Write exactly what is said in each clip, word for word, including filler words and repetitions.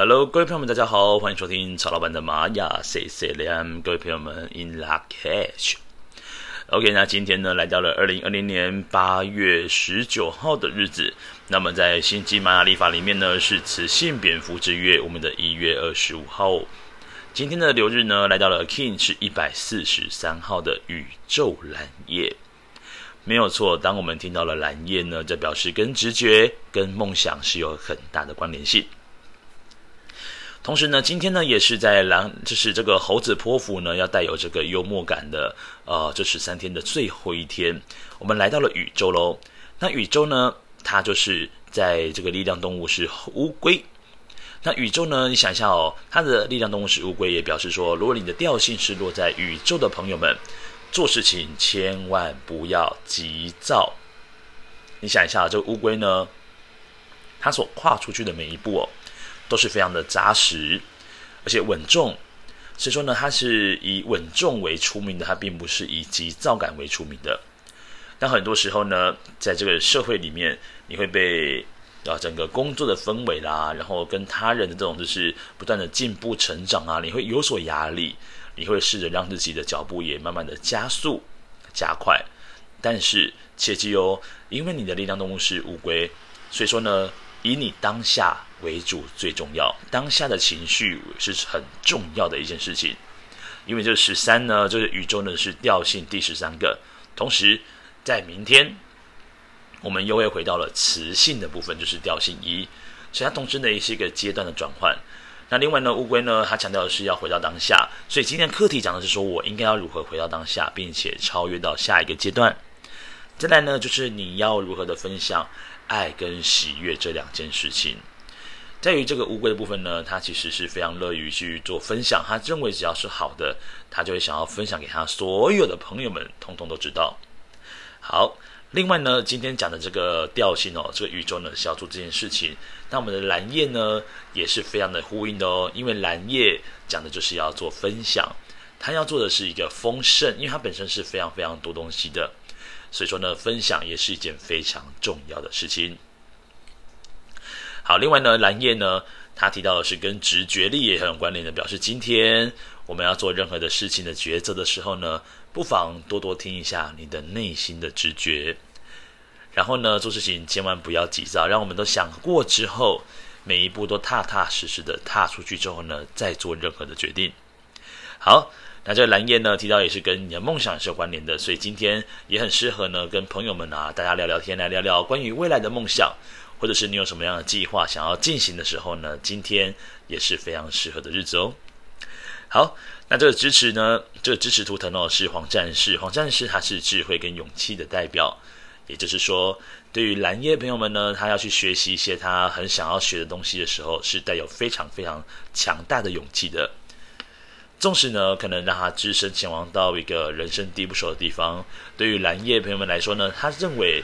Hello， 各位朋友们，大家好，欢迎收听曹老板的玛雅 C C M。各位朋友们 ，In Lak'ech。OK， 那今天呢，来到了二零二零年八月十九号的日子。那么在星际玛雅历法里面呢，是雌性蝙蝠之月，我们的一月二十五号。今天的流日呢，来到了 Kin 是一百四十三号的宇宙蓝夜。没有错，当我们听到了蓝夜呢，这表示跟直觉、跟梦想是有很大的关联性。同时呢，今天呢也是在狼，就是这个猴子泼妇呢，要带有这个幽默感的，呃，这十三天的最后一天，我们来到了宇宙喽。那宇宙呢，它就是在这个力量动物是乌龟。那宇宙呢，你想一下哦，它的力量动物是乌龟，也表示说，如果你的调性是落在宇宙的朋友们，做事情千万不要急躁。你想一下，这个乌龟呢，它所跨出去的每一步哦。都是非常的扎实，而且稳重。所以说呢，它是以稳重为出名的，它并不是以急躁感为出名的。那很多时候呢，在这个社会里面，你会被啊整个工作的氛围啦，然后跟他人的这种就是不断的进步成长啊，你会有所压力，你会试着让自己的脚步也慢慢的加速加快。但是切记哦，因为你的力量动物是乌龟，所以说呢，以你当下为主最重要，当下的情绪是很重要的一件事情。因为这十三呢，这个宇宙呢是调性第十三个，同时在明天我们又会回到了磁性的部分，就是调性一，所以它同时呢也是一个阶段的转换。那另外呢，乌龟呢它强调的是要回到当下，所以今天课题讲的是说我应该要如何回到当下，并且超越到下一个阶段。再来呢，就是你要如何的分享爱跟喜悦这两件事情。在于这个乌龟的部分呢，他其实是非常乐于去做分享，他认为只要是好的，他就会想要分享给他所有的朋友们，通通都知道。好，另外呢，今天讲的这个调性哦，这个宇宙呢是要做这件事情。那我们的蓝夜呢也是非常的呼应的哦，因为蓝夜讲的就是要做分享，他要做的是一个丰盛，因为他本身是非常非常多东西的，所以说呢，分享也是一件非常重要的事情。好，另外呢，蓝夜呢，他提到的是跟直觉力也很有关联的，表示今天我们要做任何的事情的抉择的时候呢，不妨多多听一下你的内心的直觉。然后呢，做事情千万不要急躁，让我们都想过之后，每一步都踏踏实实的踏出去之后呢，再做任何的决定。好，那这个蓝夜呢提到也是跟你的梦想是有关联的，所以今天也很适合呢跟朋友们啊大家聊聊天，来聊聊关于未来的梦想。或者是你有什么样的计划想要进行的时候呢，今天也是非常适合的日子哦。好，那这个支持呢，这个支持图腾哦是黄战士，黄战士他是智慧跟勇气的代表，也就是说，对于蓝夜朋友们呢，他要去学习一些他很想要学的东西的时候，是带有非常非常强大的勇气的。纵使呢，可能让他只身前往到一个人生地不熟的地方，对于蓝夜朋友们来说呢，他认为。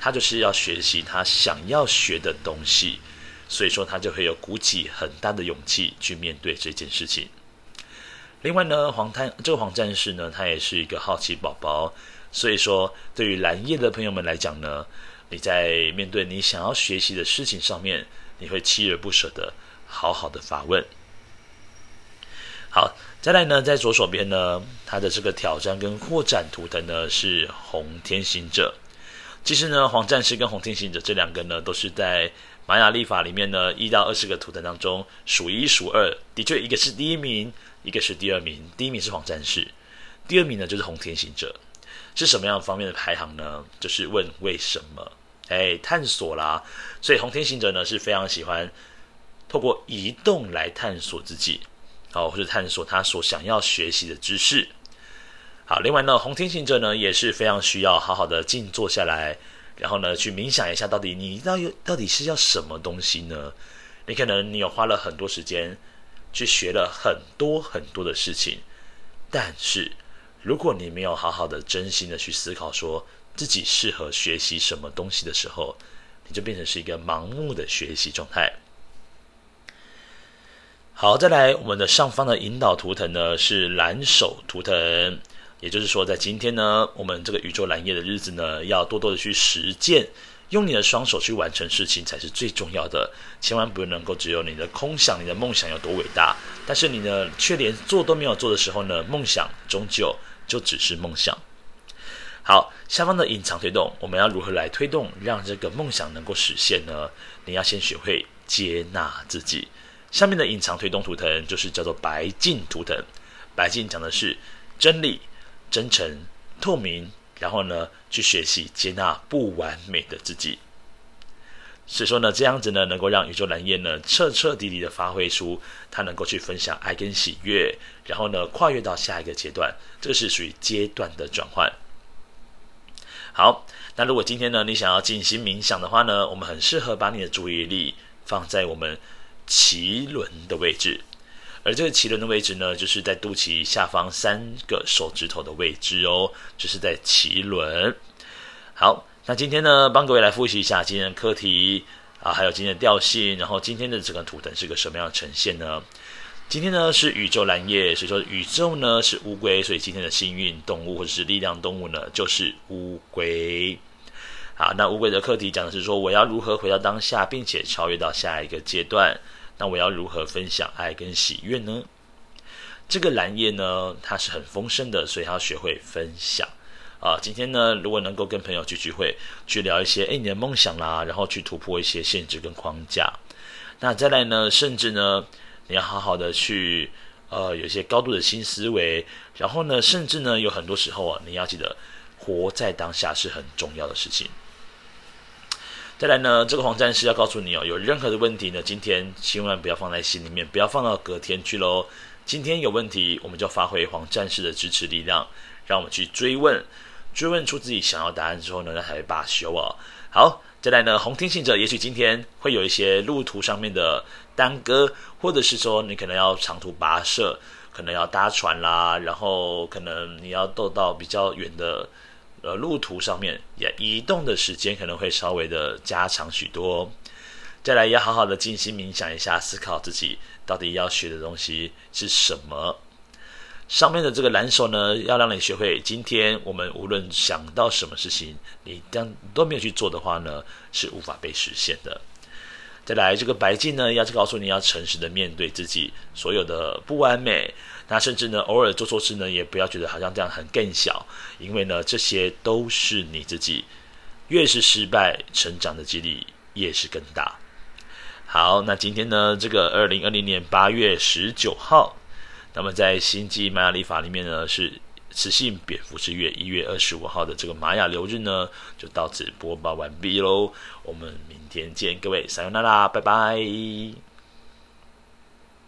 他就是要学习他想要学的东西，所以说他就会有鼓起很大的勇气去面对这件事情。另外呢，黄探这个黄战士呢，他也是一个好奇宝宝，所以说对于蓝夜的朋友们来讲呢，你在面对你想要学习的事情上面，你会锲而不舍的好好的发问。好，再来呢，在左手边呢，他的这个挑战跟扩展图腾呢是红天行者。其实呢，黄战士跟红天行者这两个呢，都是在玛雅历法里面呢，一到二十个图腾当中数一数二。的确，一个是第一名，一个是第二名。第一名是黄战士，第二名呢就是红天行者。是什么样方面的排行呢？就是问为什么，哎，探索啦。所以红天行者呢是非常喜欢透过移动来探索自己，哦，或者探索他所想要学习的知识。好，另外呢，红天行者呢也是非常需要好好的静坐下来，然后呢去冥想一下，到底你到底到底是要什么东西呢？你可能你有花了很多时间去学了很多很多的事情，但是如果你没有好好的真心的去思考说自己适合学习什么东西的时候，你就变成是一个盲目的学习状态。好，再来我们的上方的引导图腾呢是蓝手图腾。也就是说，在今天呢，我们这个宇宙蓝夜的日子呢，要多多的去实践用你的双手去完成事情才是最重要的，千万不能够只有你的空想，你的梦想有多伟大，但是你呢却连做都没有做的时候呢，梦想终究就只是梦想。好，下方的隐藏推动，我们要如何来推动让这个梦想能够实现呢？你要先学会接纳自己。下面的隐藏推动图腾就是叫做白净图腾，白净讲的是真理、真诚、透明，然后呢去学习接纳不完美的自己。所以说呢，这样子呢能够让宇宙蓝焰呢彻彻底底的发挥出它能够去分享爱跟喜悦，然后呢跨越到下一个阶段，这是属于阶段的转换。好，那如果今天呢你想要进行冥想的话呢，我们很适合把你的注意力放在我们脐轮的位置，而这个脐轮的位置呢就是在肚脐下方三个手指头的位置哦，就是在脐轮。好，那今天呢帮各位来复习一下今天的课题啊，还有今天的调性，然后今天的这个图腾是个什么样的呈现呢？今天呢是宇宙蓝夜，所以说宇宙呢是乌龟，所以今天的幸运动物或者是力量动物呢就是乌龟。好，那乌龟的课题讲的是说，我要如何回到当下并且超越到下一个阶段，那我要如何分享爱跟喜悦呢？这个蓝夜呢它是很丰盛的，所以要学会分享啊。今天呢如果能够跟朋友去聚会，去聊一些诶你的梦想啦，然后去突破一些限制跟框架。那再来呢，甚至呢你要好好的去呃有一些高度的新思维，然后呢甚至呢有很多时候啊，你要记得活在当下是很重要的事情。再来呢，这个黄战士要告诉你哦，有任何的问题呢，今天千万不要放在心里面，不要放到隔天去咯。今天有问题，我们就发挥黄战士的支持力量，让我们去追问，追问出自己想要答案之后呢，那才会罢休哦。好，再来呢，红天行者也许今天会有一些路途上面的耽搁，或者是说你可能要长途跋涉，可能要搭船啦，然后可能你要斗到比较远的呃，路途上面也移动的时间可能会稍微的加长许多哦。再来要好好的静心冥想一下，思考自己到底要学的东西是什么。上面的这个蓝手呢，要让你学会，今天我们无论想到什么事情，你当都没有去做的话呢，是无法被实现的。再来这个白镜呢，要告诉你要诚实的面对自己所有的不完美，那甚至呢偶尔做错事呢，也不要觉得好像这样很更小，因为呢这些都是你自己，越是失败，成长的几率也是更大。好，那今天呢这个二零二零年八月十九号，那么在星际玛雅历法里面呢是雌性蝙蝠之月一月二十五号的这个玛雅流日呢，就到此播报完毕咯。我们明天见，各位，撒由那拉，拜拜。